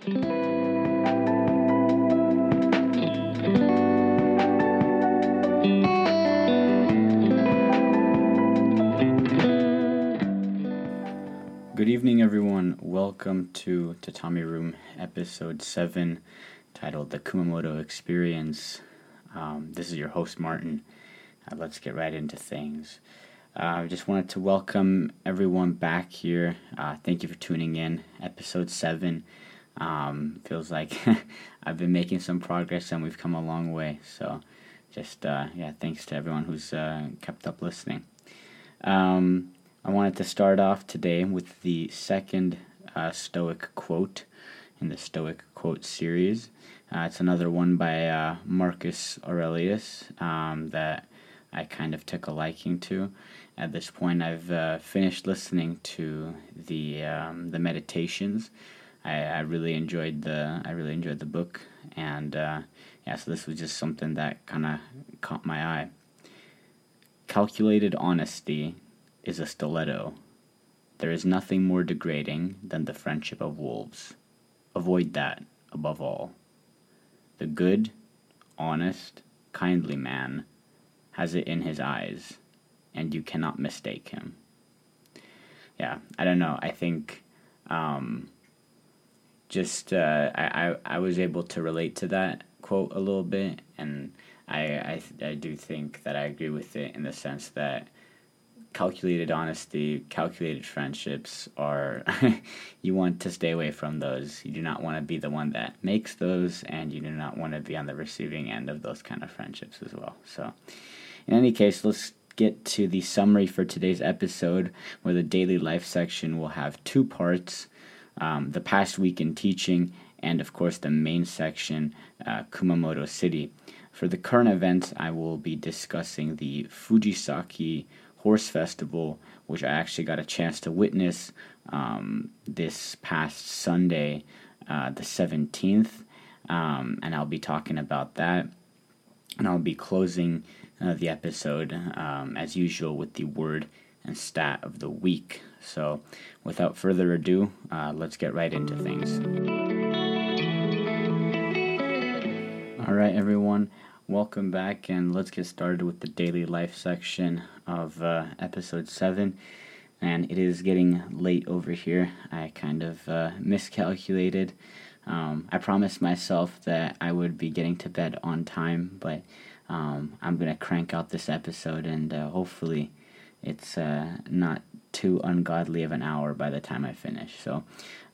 Good evening, everyone. Welcome to Tatami Room, Episode 7, titled The Kumamoto Experience. This is your host, Martin. Let's get right into things. I just wanted to welcome everyone back here. Thank you for tuning in. Episode 7. Feels like I've been making some progress and we've come a long way. So just, thanks to everyone who's kept up listening. I wanted to start off today with the second Stoic quote in the Stoic quote series. It's another one by Marcus Aurelius that I kind of took a liking to. At this point, I've finished listening to the meditations. I really enjoyed the book, and so this was just something that kind of caught my eye. Calculated honesty is a stiletto. There is nothing more degrading than the friendship of wolves. Avoid that above all. The good, honest, kindly man has it in his eyes, and you cannot mistake him. Yeah, I don't know. I think I was able to relate to that quote a little bit, and I do think that I agree with it in the sense that calculated honesty, calculated friendships are, you want to stay away from those. You do not want to be the one that makes those, and you do not want to be on the receiving end of those kind of friendships as well. So, in any case, let's get to the summary for today's episode, where the daily life section will have two parts, the past week in teaching, and of course the main section, Kumamoto City. For the current events, I will be discussing the Fujisaki Horse Festival, which I actually got a chance to witness this past Sunday, the 17th, and I'll be talking about that, and I'll be closing the episode, as usual, with the word and stat of the week. So, without further ado, let's get right into things. All right, everyone. Welcome back, and let's get started with the daily life section of episode 7, and it is getting late over here. I kind of miscalculated. I promised myself that I would be getting to bed on time, but I'm going to crank out this episode, and hopefully it's not too ungodly of an hour by the time I finish. So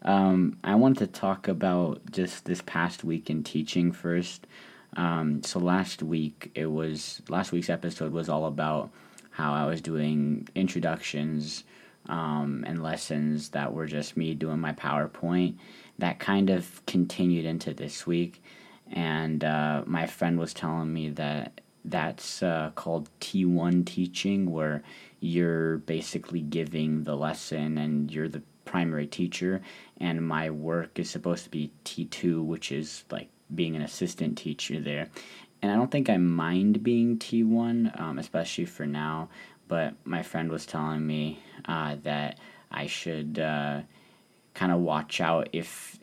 I wanted to talk about just this past week in teaching first. So last week's episode was all about how I was doing introductions and lessons that were just me doing my PowerPoint. That kind of continued into this week, and my friend was telling me that that's called T1 teaching, where you're basically giving the lesson and you're the primary teacher, and my work is supposed to be T2, which is like being an assistant teacher there. And I don't think I mind being T1, especially for now, but my friend was telling me that I should kind of watch out if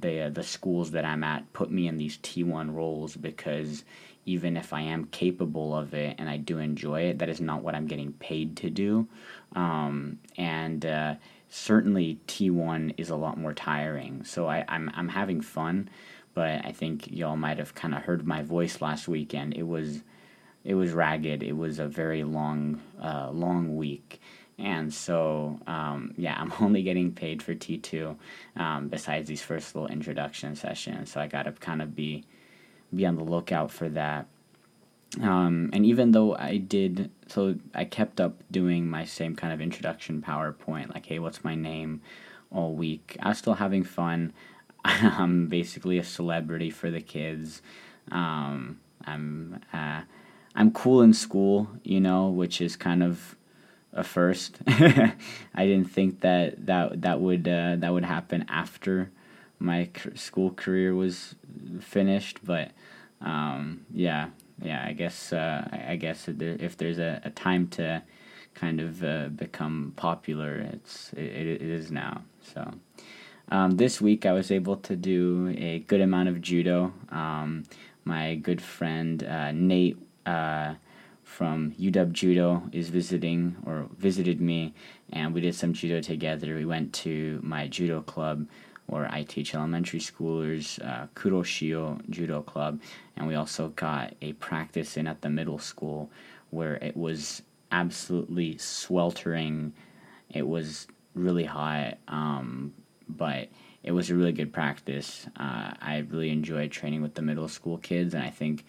the schools that I'm at put me in these T1 roles, because even if I am capable of it and I do enjoy it, that is not what I'm getting paid to do. Certainly T1 is a lot more tiring, so I'm having fun. But I think y'all might have kind of heard my voice last weekend. It was ragged. It was a very long week, and so I'm only getting paid for T2, besides these first little introduction sessions. So I gotta kind of be on the lookout for that. And even though I kept up doing my same kind of introduction PowerPoint, like, hey, what's my name, all week. I was still having fun. I'm basically a celebrity for the kids. I'm cool in school, which is kind of a first. I didn't think that would happen after my school career was finished, but I guess if there's a time to kind of become popular, it is now. So. This week I was able to do a good amount of judo. My good friend Nate from UW Judo is visited me, and we did some judo together. We went to my judo club, where I teach elementary schoolers, Kuroshio Judo Club, and we also got a practice in at the middle school where it was absolutely sweltering. It was really hot, but it was a really good practice. I really enjoyed training with the middle school kids, and I think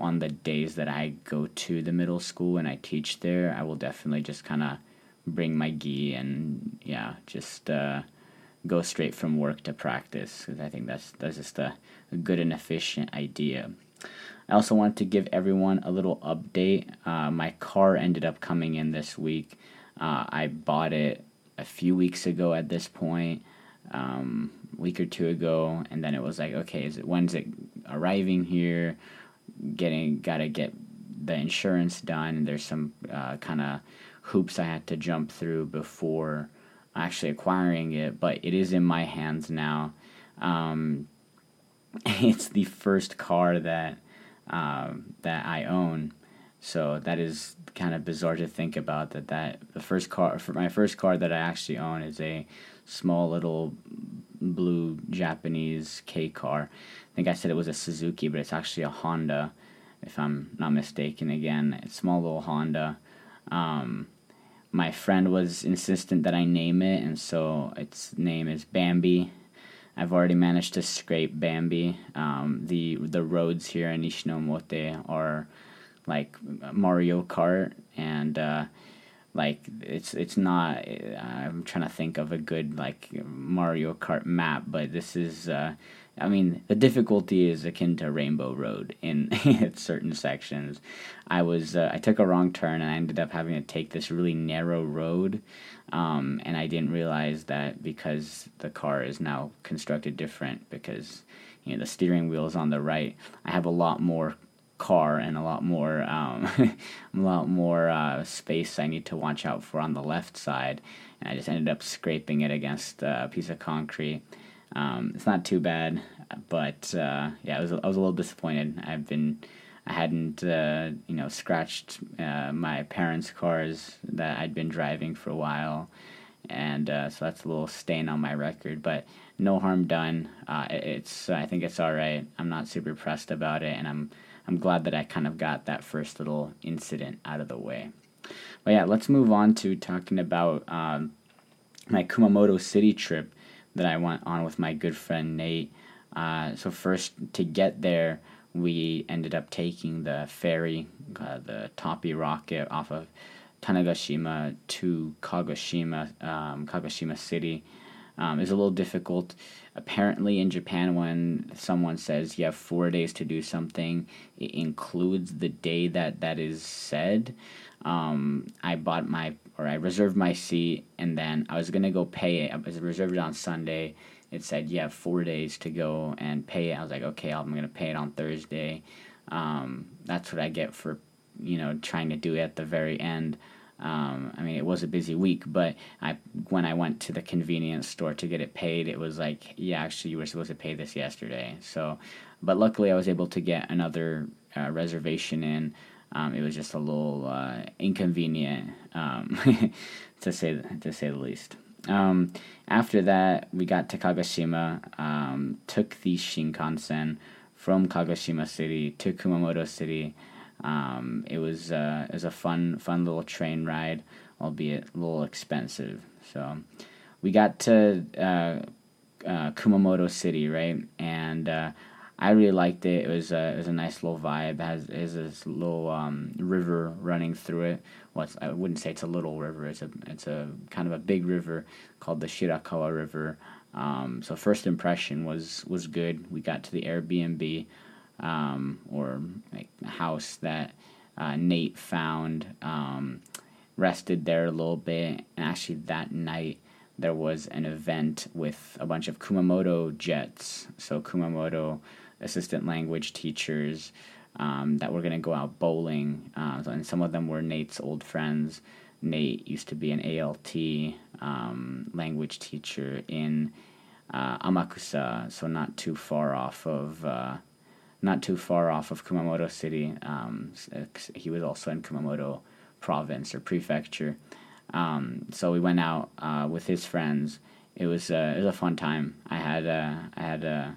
on the days that I go to the middle school and I teach there, I will definitely just kind of bring my gi and, yeah, just go straight from work to practice, because I think that's just a good and efficient idea. I also wanted to give everyone a little update. My car ended up coming in this week. I bought it a few weeks ago at this point, a week or two ago, and then it was like, okay, when's it arriving here? Gotta get the insurance done. There's some kind of hoops I had to jump through before actually acquiring it, but it is in my hands now. It's the first car that I own, so that is kind of bizarre to think about. My first car that I actually own is a small little blue Japanese K car. I think I said it was a Suzuki, but it's actually a Honda, if I'm not mistaken. Again, it's a small little Honda. My friend was insistent that I name it, and so its name is Bambi. I've already managed to scrape Bambi. The roads here in Ishinomote are like Mario Kart, and it's not. I'm trying to think of a good Mario Kart map, but this is. I mean, the difficulty is akin to Rainbow Road in certain sections. I took a wrong turn, and I ended up having to take this really narrow road, and I didn't realize that because the car is now constructed different, because, you know, the steering wheel is on the right. I have a lot more car and a lot more space I need to watch out for on the left side, and I just ended up scraping it against a piece of concrete. It's not too bad, but I was a little disappointed. I hadn't scratched my parents' cars that I'd been driving for a while, and so that's a little stain on my record. But no harm done. I think it's all right. I'm not super pressed about it, and I'm glad that I kind of got that first little incident out of the way. But yeah, let's move on to talking about my Kumamoto City trip that I went on with my good friend Nate. So first, to get there, we ended up taking the ferry, the Toppie rocket, off of Tanegashima to Kagoshima, Kagoshima City. It's a little difficult. Apparently in Japan, when someone says you have 4 days to do something, it includes the day that is said. I reserved my seat, and then I was going to go pay it. I reserved it on Sunday. It said you have 4 days to go and pay it. I was like, okay, I'm going to pay it on Thursday. That's what I get for, trying to do it at the very end. I mean, it was a busy week, but when I went to the convenience store to get it paid, it was like, yeah, actually, you were supposed to pay this yesterday. So, but luckily, I was able to get another reservation in. It was just a little inconvenient, to say the least. After that, we got to Kagoshima, took the Shinkansen from Kagoshima City to Kumamoto City. It was a fun little train ride, albeit a little expensive. So we got to Kumamoto City, right? And I really liked it. It was a nice little vibe. It has this little river running through it. Well, I wouldn't say it's a little river. It's a kind of a big river called the Shirakawa River. So first impression was good. We got to the Airbnb. Or a house that Nate found, rested there a little bit, and actually that night there was an event with a bunch of Kumamoto jets, so Kumamoto assistant language teachers that were going to go out bowling, and some of them were Nate's old friends. Nate used to be an ALT language teacher in Amakusa, so not too far off of Kumamoto City. He was also in Kumamoto province or prefecture. So we went out with his friends. It was a fun time. I had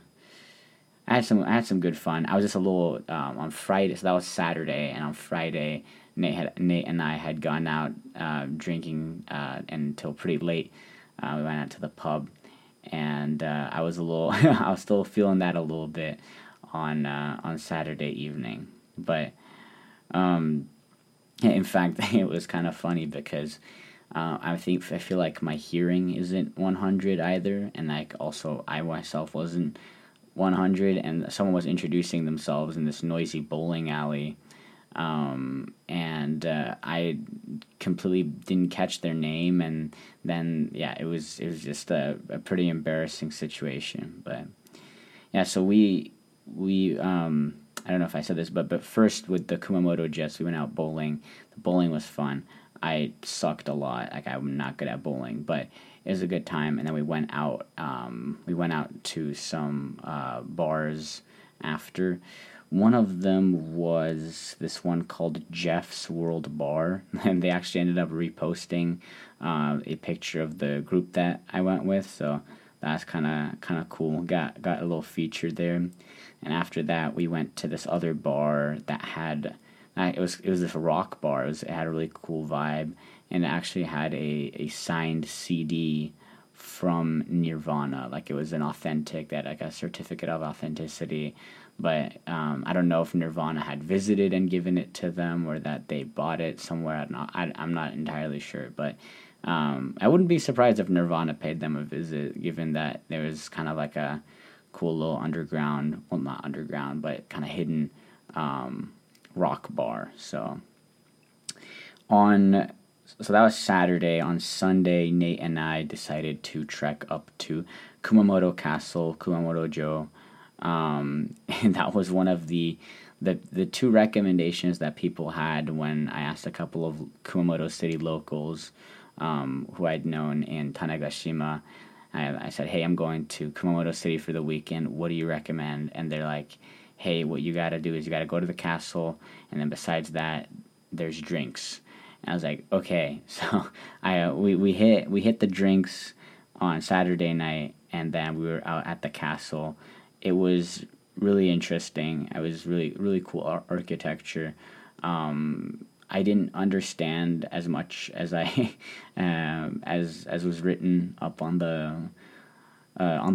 some good fun. I was just a little on Friday. So that was Saturday, and on Friday, Nate and I had gone out drinking until pretty late. We went out to the pub, and I was a little. I was still feeling that a little bit on Saturday evening, but in fact, it was kind of funny because. I feel like my hearing isn't 100 either, and like also I myself wasn't 100. And someone was introducing themselves in this noisy bowling alley, and I completely didn't catch their name. And then it was just a pretty embarrassing situation. But yeah, so we I don't know if I said this, but first with the Kumamoto Jets, we went out bowling. The bowling was fun. I sucked a lot. Like I'm not good at bowling, but it was a good time. And then we went out. We went out to some bars after. One of them was this one called Jeff's World Bar, and they actually ended up reposting a picture of the group that I went with. So that's kind of cool. Got a little feature there. And after that, we went to this other bar that had. It was this rock bar. It had a really cool vibe, and it actually had a signed CD from Nirvana. Like it was an authentic, that like a certificate of authenticity. But I don't know if Nirvana had visited and given it to them, or that they bought it somewhere. I'm not entirely sure, but I wouldn't be surprised if Nirvana paid them a visit, given that there was kind of like a cool little underground, well not underground, but kind of hidden. Rock bar. So that was Saturday. On Sunday, Nate and I decided to trek up to Kumamoto Castle, Kumamoto-jo. And that was one of the two recommendations that people had when I asked a couple of Kumamoto City locals who I'd known in Tanegashima. I said, "Hey, I'm going to Kumamoto City for the weekend. What do you recommend?" And they're like, "Hey, what you gotta do is you gotta go to the castle, and then besides that, there's drinks." And I was like, "Okay." So we hit the drinks on Saturday night, and then we were out at the castle. It was really interesting. It was really cool architecture. I didn't understand as much as I as was written up on the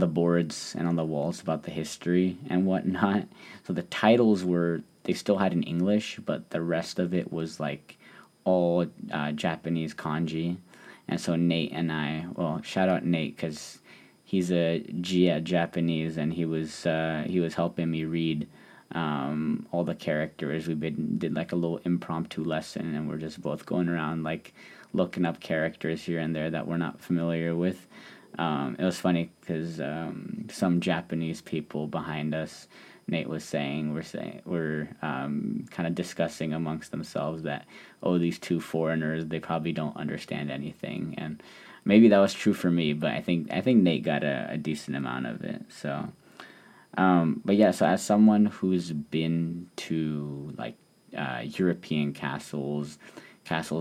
boards and on the walls about the history and whatnot. So the titles they still had in English, but the rest of it was like all Japanese kanji. And so Nate and I, well, shout out Nate because he's a G at Japanese, and he was helping me read all the characters. We did like a little impromptu lesson, and we're just both going around like looking up characters here and there that we're not familiar with. It was funny because some Japanese people behind us, Nate was saying, we're kind of discussing amongst themselves that, oh, these two foreigners, they probably don't understand anything. And maybe that was true for me, but I think Nate got a decent amount of it. So, but yeah, so as someone who's been to like European castles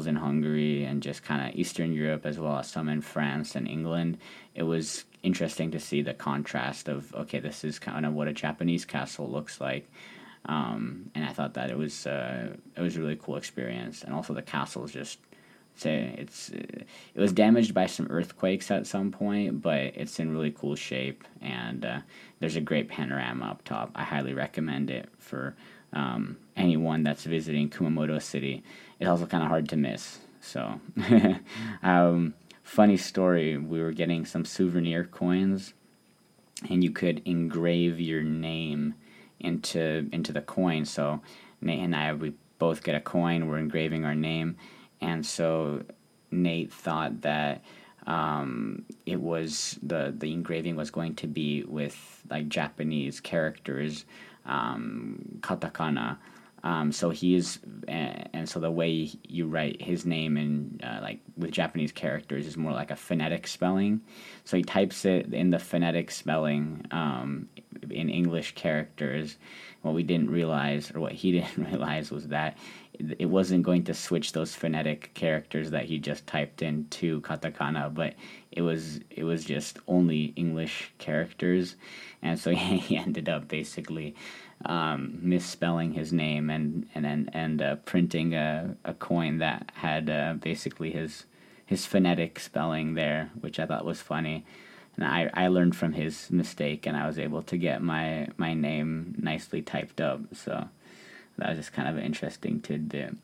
in Hungary and just kind of Eastern Europe, as well as some in France and England, it was interesting to see the contrast of, okay, this is kind of what a Japanese castle looks like, and I thought that it was a really cool experience. And also the castle's just it was damaged by some earthquakes at some point, but it's in really cool shape, and there's a great panorama up top. I highly recommend it for anyone that's visiting Kumamoto City. It's also kind of hard to miss. So, funny story, we were getting some souvenir coins, and you could engrave your name into the coin. So Nate and I, we both get a coin, we're engraving our name, and so Nate thought that it was the engraving was going to be with like Japanese characters, katakana, So he's, and so the way you write his name in, like with Japanese characters is more like a phonetic spelling. So he types it in the phonetic spelling, in English characters. What we didn't realize, or what he didn't realize, was that it wasn't going to switch those phonetic characters that he just typed in to katakana, but it was just only English characters. And so he ended up basically misspelling his name and printing a coin that had basically his phonetic spelling there, which I thought was funny. And I learned from his mistake, and I was able to get my name nicely typed up. So that was just kind of an interesting tidbit.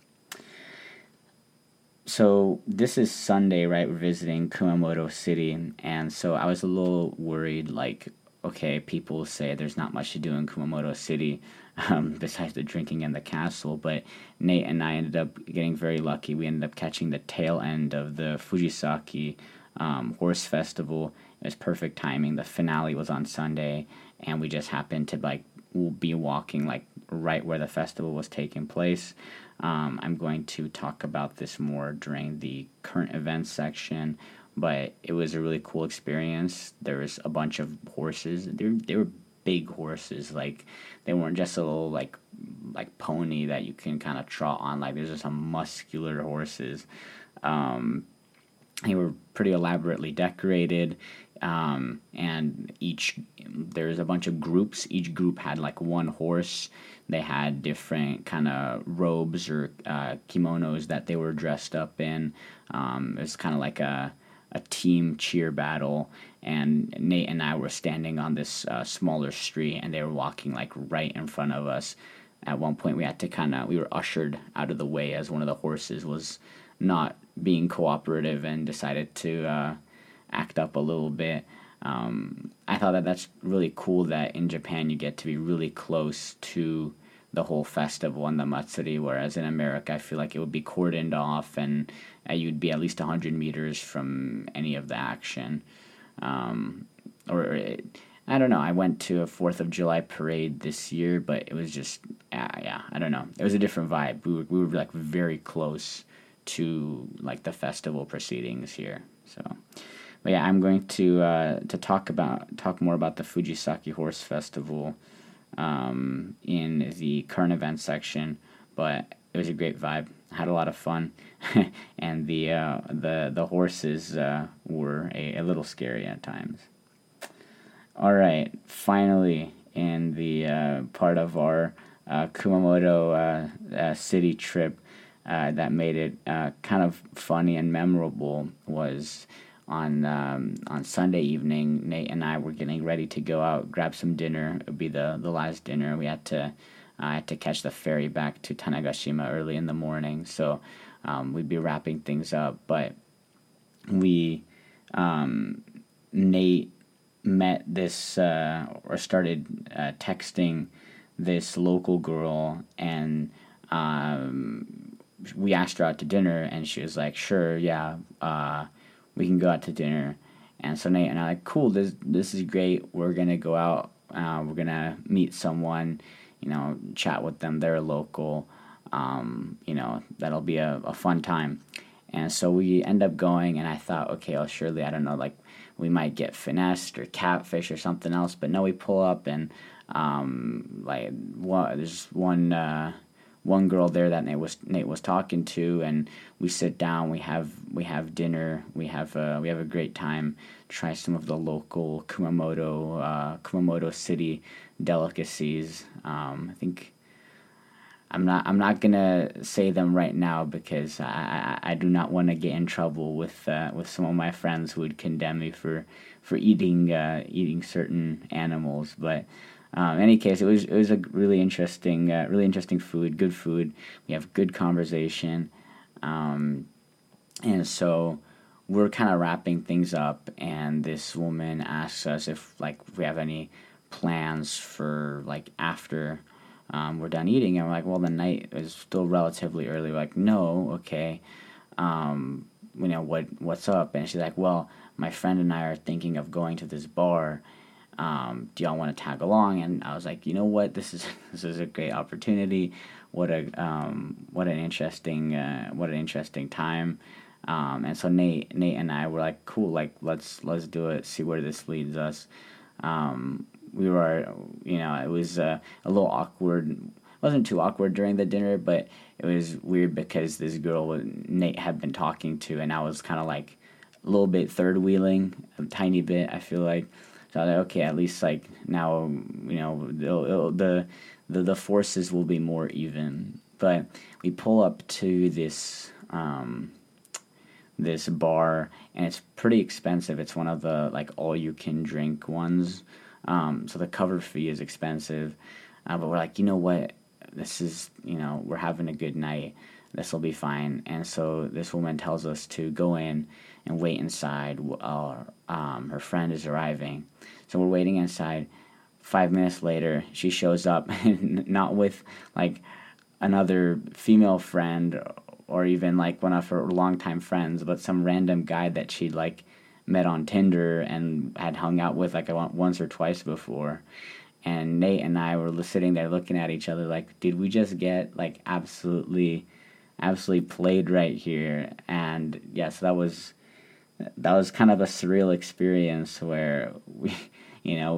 So this is Sunday, right? We're visiting Kumamoto City. And so I was a little worried, like, okay, people say there's not much to do in Kumamoto City besides the drinking and the castle. But Nate and I ended up getting very lucky. We ended up catching the tail end of the Fujisaki Horse Festival. It was perfect timing. The finale was on Sunday, and we just happened to like be walking like right where the festival was taking place. I'm going to talk about this more during the current events section, but it was a really cool experience. There was a bunch of horses. They were big horses. Like, they weren't just a little like pony that you can kind of trot on. Like, there's just some muscular horses. They were pretty elaborately decorated, and there's a bunch of groups. Each group had like one horse. They had different kind of robes or kimonos that they were dressed up in. It was kind of like a team cheer battle, and Nate and I were standing on this smaller street, and they were walking like right in front of us. At one point, we were ushered out of the way as one of the horses was not being cooperative and decided to act up a little bit. I thought that's really cool that in Japan you get to be really close to the whole festival and the Matsuri, whereas in America I feel like it would be cordoned off and you'd be at least 100 meters from any of the action. I don't know. I went to a 4th of July parade this year, but it was just, I don't know. It was a different vibe. We were like very close to like the festival proceedings here. So, but yeah, I'm going to talk more about the Fujisaki Horse Festival in the current event section. But it was a great vibe. I had a lot of fun, and the horses were a little scary at times. All right, finally, in the part of our Kumamoto city trip that made it kind of funny and memorable was on Sunday evening, Nate and I were getting ready to go out, grab some dinner. It would be the last dinner. We had to catch the ferry back to Tanegashima early in the morning, so we'd be wrapping things up. But we, Nate met this or started texting this local girl, and we asked her out to dinner, and she was like, sure, yeah, we can go out to dinner. And so Nate and I like, cool, this is great. We're going to go out. We're going to meet someone, you know, chat with them. They're local. You know, that'll be a fun time. And so we end up going, and I thought, okay, well, surely, I don't know, like, we might get finessed or catfish or something else. But no, we pull up, and there's one girl there that Nate was talking to, and we sit down. We have dinner. We have a great time. Try some of the local Kumamoto City delicacies. I think I'm not gonna say them right now because I do not want to get in trouble with some of my friends who would condemn me for eating certain animals, but. In any case, it was a really interesting food, good food. We have good conversation, and so we're kind of wrapping things up. And this woman asks us if we have any plans for after we're done eating, and we're like, well, the night is still relatively early. We're like, no, okay, what's up? And she's like, well, my friend and I are thinking of going to this bar. Do y'all want to tag along? And I was like, you know what, this is a great opportunity. What an interesting time. And so Nate and I were like, cool, like let's do it, see where this leads us. We were, it was a little awkward. It wasn't too awkward during the dinner, but it was weird because this girl Nate had been talking to, and I was kind of like a little bit third wheeling, a tiny bit, I feel like. So I was like, okay, at least like now, the forces will be more even. But we pull up to this this bar, and it's pretty expensive. It's one of the like all you can drink ones. So the cover fee is expensive, but we're like, you know what, this is, we're having a good night, this will be fine. And so this woman tells us to go in and wait inside while her friend is arriving. So we're waiting inside. 5 minutes later, she shows up, not with like another female friend or even like one of her longtime friends, but some random guy that she like met on Tinder and had hung out with like once or twice before. And Nate and I were sitting there looking at each other like, did we just get like absolutely played right here? And yes, so that was kind of a surreal experience where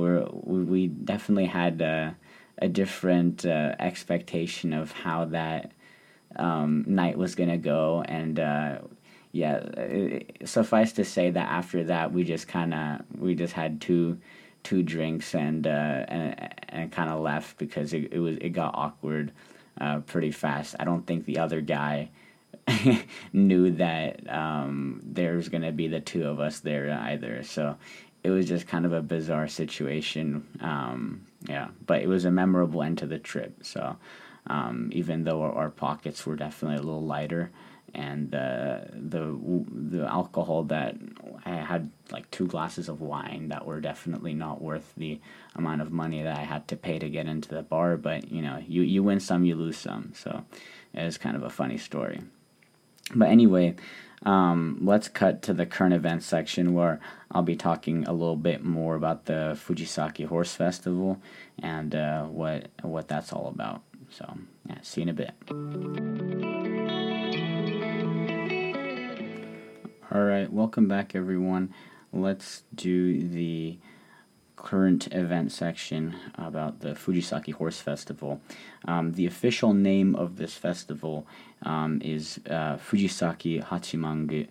we definitely had a different expectation of how that night was gonna go. And yeah, suffice to say that after that we just had two drinks and kind of left because it got awkward pretty fast. I don't think the other guy knew that there was gonna be the two of us there either. So it was just kind of a bizarre situation. But it was a memorable end to the trip. So even though our pockets were definitely a little lighter, and the alcohol that I had, like 2 glasses of wine that were definitely not worth the amount of money that I had to pay to get into the bar. But you win some, you lose some. So it was kind of a funny story. But anyway, let's cut to the current events section where I'll be talking a little bit more about the Fujisaki Horse Festival and what that's all about. So yeah, see you in a bit. Alright, welcome back everyone. Let's do the current event section about the Fujisaki Horse Festival. The official name of this festival is Fujisaki Hachimangu,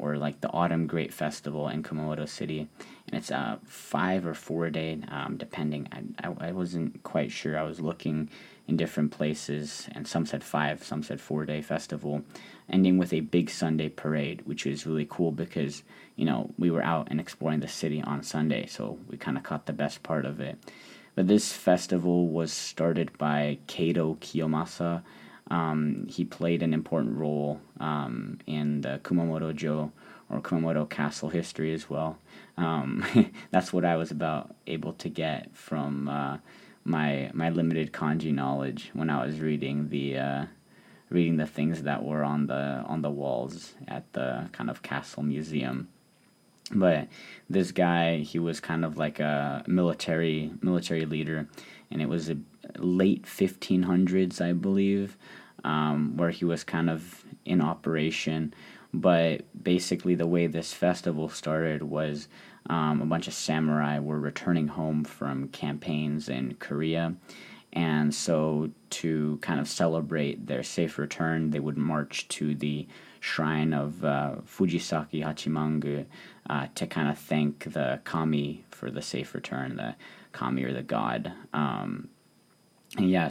or like the Autumn Great Festival in Kumamoto City. And it's a 5 or 4 day, depending. I wasn't quite sure. I was looking in different places, and some said 5, some said 4 day festival, ending with a big Sunday parade, which is really cool because, we were out and exploring the city on Sunday, so we kind of caught the best part of it. But this festival was started by Kato Kiyomasa. He played an important role in the Kumamoto-jo, or Kumamoto Castle history as well. That's what I was able to get from my limited kanji knowledge when I was reading the things that were on the walls at the kind of castle museum. But this guy, he was kind of like a military leader, and it was the late 1500s, I believe, where he was kind of in operation. But basically the way this festival started was a bunch of samurai were returning home from campaigns in Korea, and so to kind of celebrate their safe return, they would march to the shrine of Fujisaki Hachimangu to kind of thank the kami for the safe return, the kami or the god.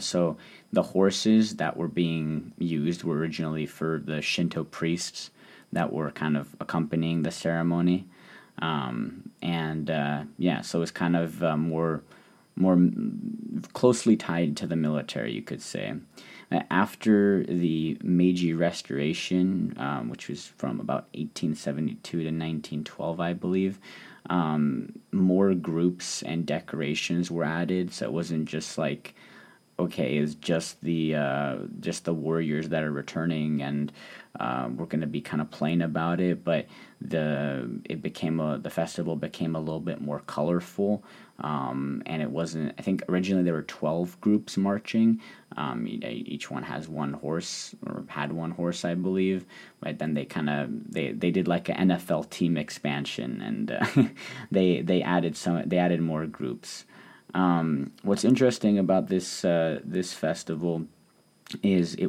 So the horses that were being used were originally for the Shinto priests that were kind of accompanying the ceremony. So it's kind of more closely tied to the military, you could say. After the Meiji Restoration, which was from about 1872 to 1912, I believe, more groups and decorations were added. So it wasn't just like okay, is just the warriors that are returning, and we're going to be kind of plain about it. But the festival became a little bit more colorful, and it wasn't. I think originally there were 12 groups marching. Each one has one horse, or had one horse, I believe. But then they kind of they did like an NFL team expansion, and they added more groups. What's interesting about this this festival is it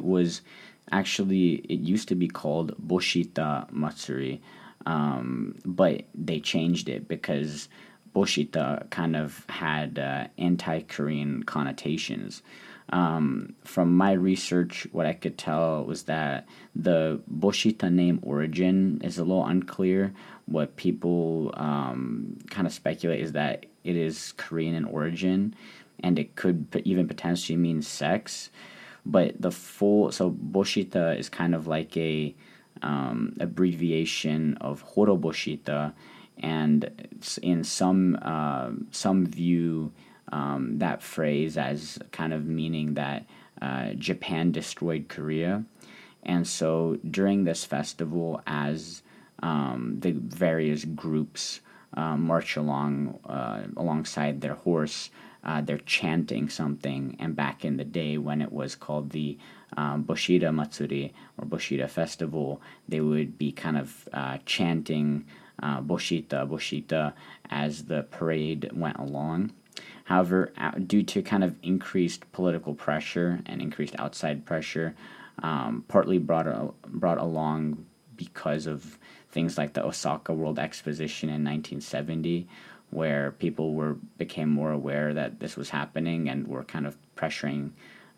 used to be called Boshita Matsuri, but they changed it because Boshita kind of had anti-Korean connotations. From my research, what I could tell was that the Boshita name origin is a little unclear. What people kind of speculate is that it is Korean in origin, and it could even potentially mean sex. But Boshita is kind of like a abbreviation of Horoboshita, and in some view that phrase as kind of meaning that Japan destroyed Korea. And so during this festival, as the various groups march alongside their horse, they're chanting something. And back in the day when it was called the Boshita Matsuri or Boshita Festival, they would be kind of chanting Boshita, Boshita as the parade went along. However, due to kind of increased political pressure and increased outside pressure, partly brought along because of things like the Osaka World Exposition in 1970, where people became more aware that this was happening and were kind of pressuring,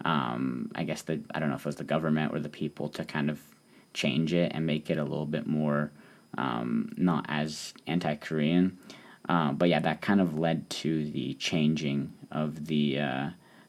I don't know if it was the government or the people to kind of change it and make it a little bit more not as anti-Korean. But yeah, that kind of led to the changing of the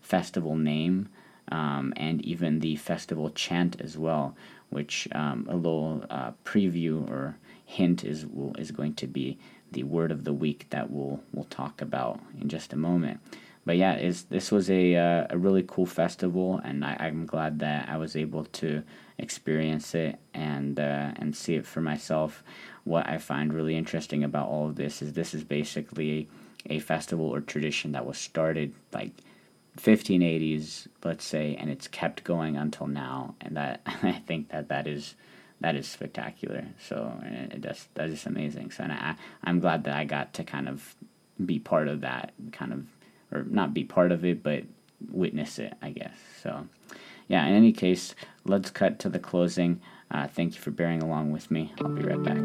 festival name and even the festival chant as well, which a little preview or hint is going to be the word of the week that we'll talk about in just a moment. But yeah, this was a really cool festival, and I'm glad that I was able to experience it and see it for myself. What I find really interesting about all of this is basically a festival or tradition that was started like 1580s, let's say, and it's kept going until now, and that I think that is spectacular. So that is amazing. So, and I'm glad that I got to kind of be part of that, kind of, or not be part of it, but witness it, I guess. So yeah, in any case, let's cut to the closing. Thank you for bearing along with me. I'll be right back.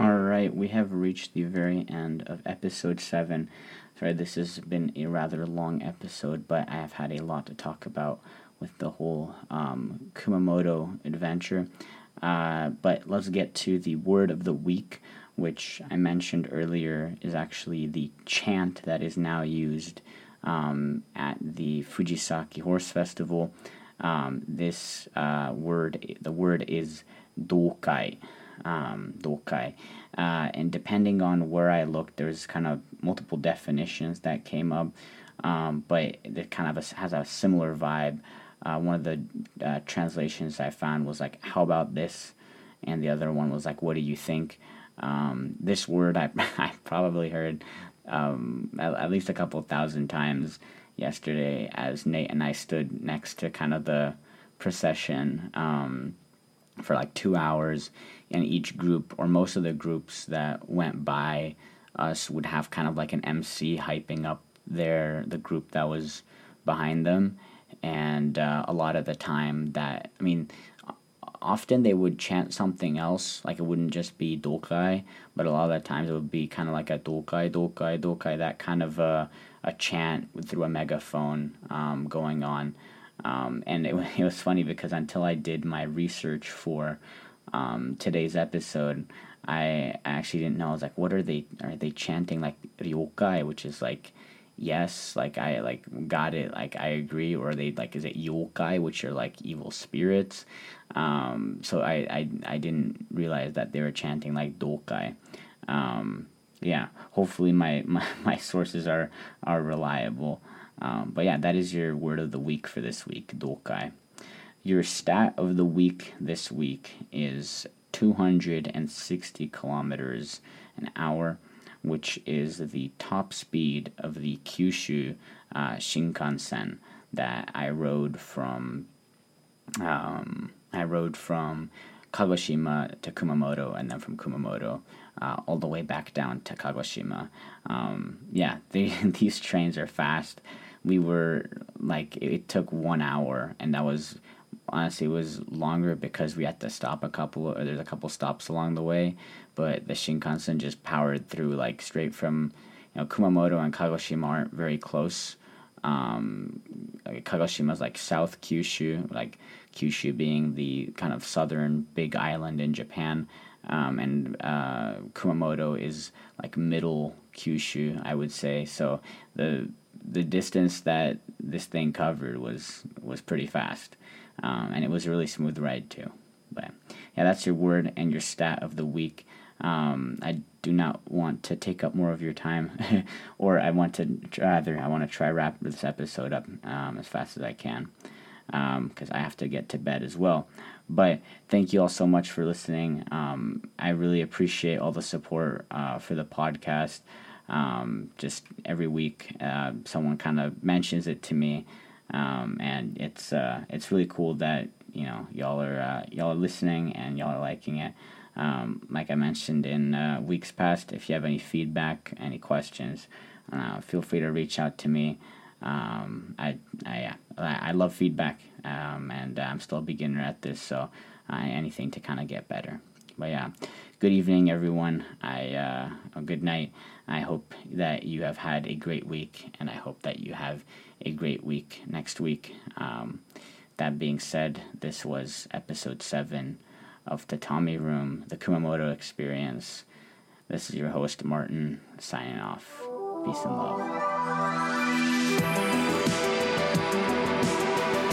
All right, we have reached the very end of episode 7. Sorry, this has been a rather long episode, but I have had a lot to talk about with the whole Kumamoto adventure. But let's get to the word of the week, which I mentioned earlier is actually the chant that is now used at the Fujisaki Horse Festival. The word is dokai. Dokai. And depending on where I looked, there's kind of multiple definitions that came up, but it kind of has a similar vibe. One of the translations I found was like, how about this? And the other one was like, what do you think? This word I probably heard at least a couple thousand times yesterday as Nate and I stood next to kind of the procession for like 2 hours, and each group or most of the groups that went by us would have kind of like an MC hyping up the group that was behind them, and a lot of the time often they would chant something else, like it wouldn't just be dokai, but a lot of the times it would be kind of like a dokai, dokai, dokai, that kind of a chant through a megaphone going on. And it was funny because until I did my research for today's episode, I actually didn't know. I was like, what are they chanting? Like ryokai, which is like, yes, like I like got it, like I agree, or they like, is it yokai, which are like evil spirits? So I didn't realize that they were chanting like dokai. yeah, hopefully my sources are reliable. But yeah, that is your word of the week for this week, dokai. Your stat of the week this week is 260 kilometers an hour, which is the top speed of the Kyushu Shinkansen that I rode from. I rode from Kagoshima to Kumamoto, and then from Kumamoto all the way back down to Kagoshima. Yeah, these trains are fast. We were like, it took 1 hour, and that was honestly, it was longer because we had to stop there's a couple stops along the way, but the Shinkansen just powered through, like, straight from, you know, Kumamoto and Kagoshima aren't very close. Kagoshima's like South Kyushu, like Kyushu being the kind of southern big island in Japan, and Kumamoto is like middle Kyushu, I would say. So the distance that this thing covered was pretty fast, and it was a really smooth ride too. But yeah, that's your word and your stat of the week. I do not want to take up more of your time, or I want to try wrap this episode up as fast as I can, because I have to get to bed as well. But thank you all so much for listening. I really appreciate all the support for the podcast. Just every week, someone kind of mentions it to me, and it's really cool that, you know, y'all are listening and y'all are liking it. Like I mentioned in weeks past, if you have any feedback, any questions, feel free to reach out to me. I love feedback, and I'm still a beginner at this, so anything to kind of get better. But yeah, good evening, everyone. Good night. I hope that you have had a great week, and I hope that you have a great week next week. That being said, this was episode 7 of Tatami Room, the Kumamoto Experience. This is your host, Martin, signing off. Peace and love.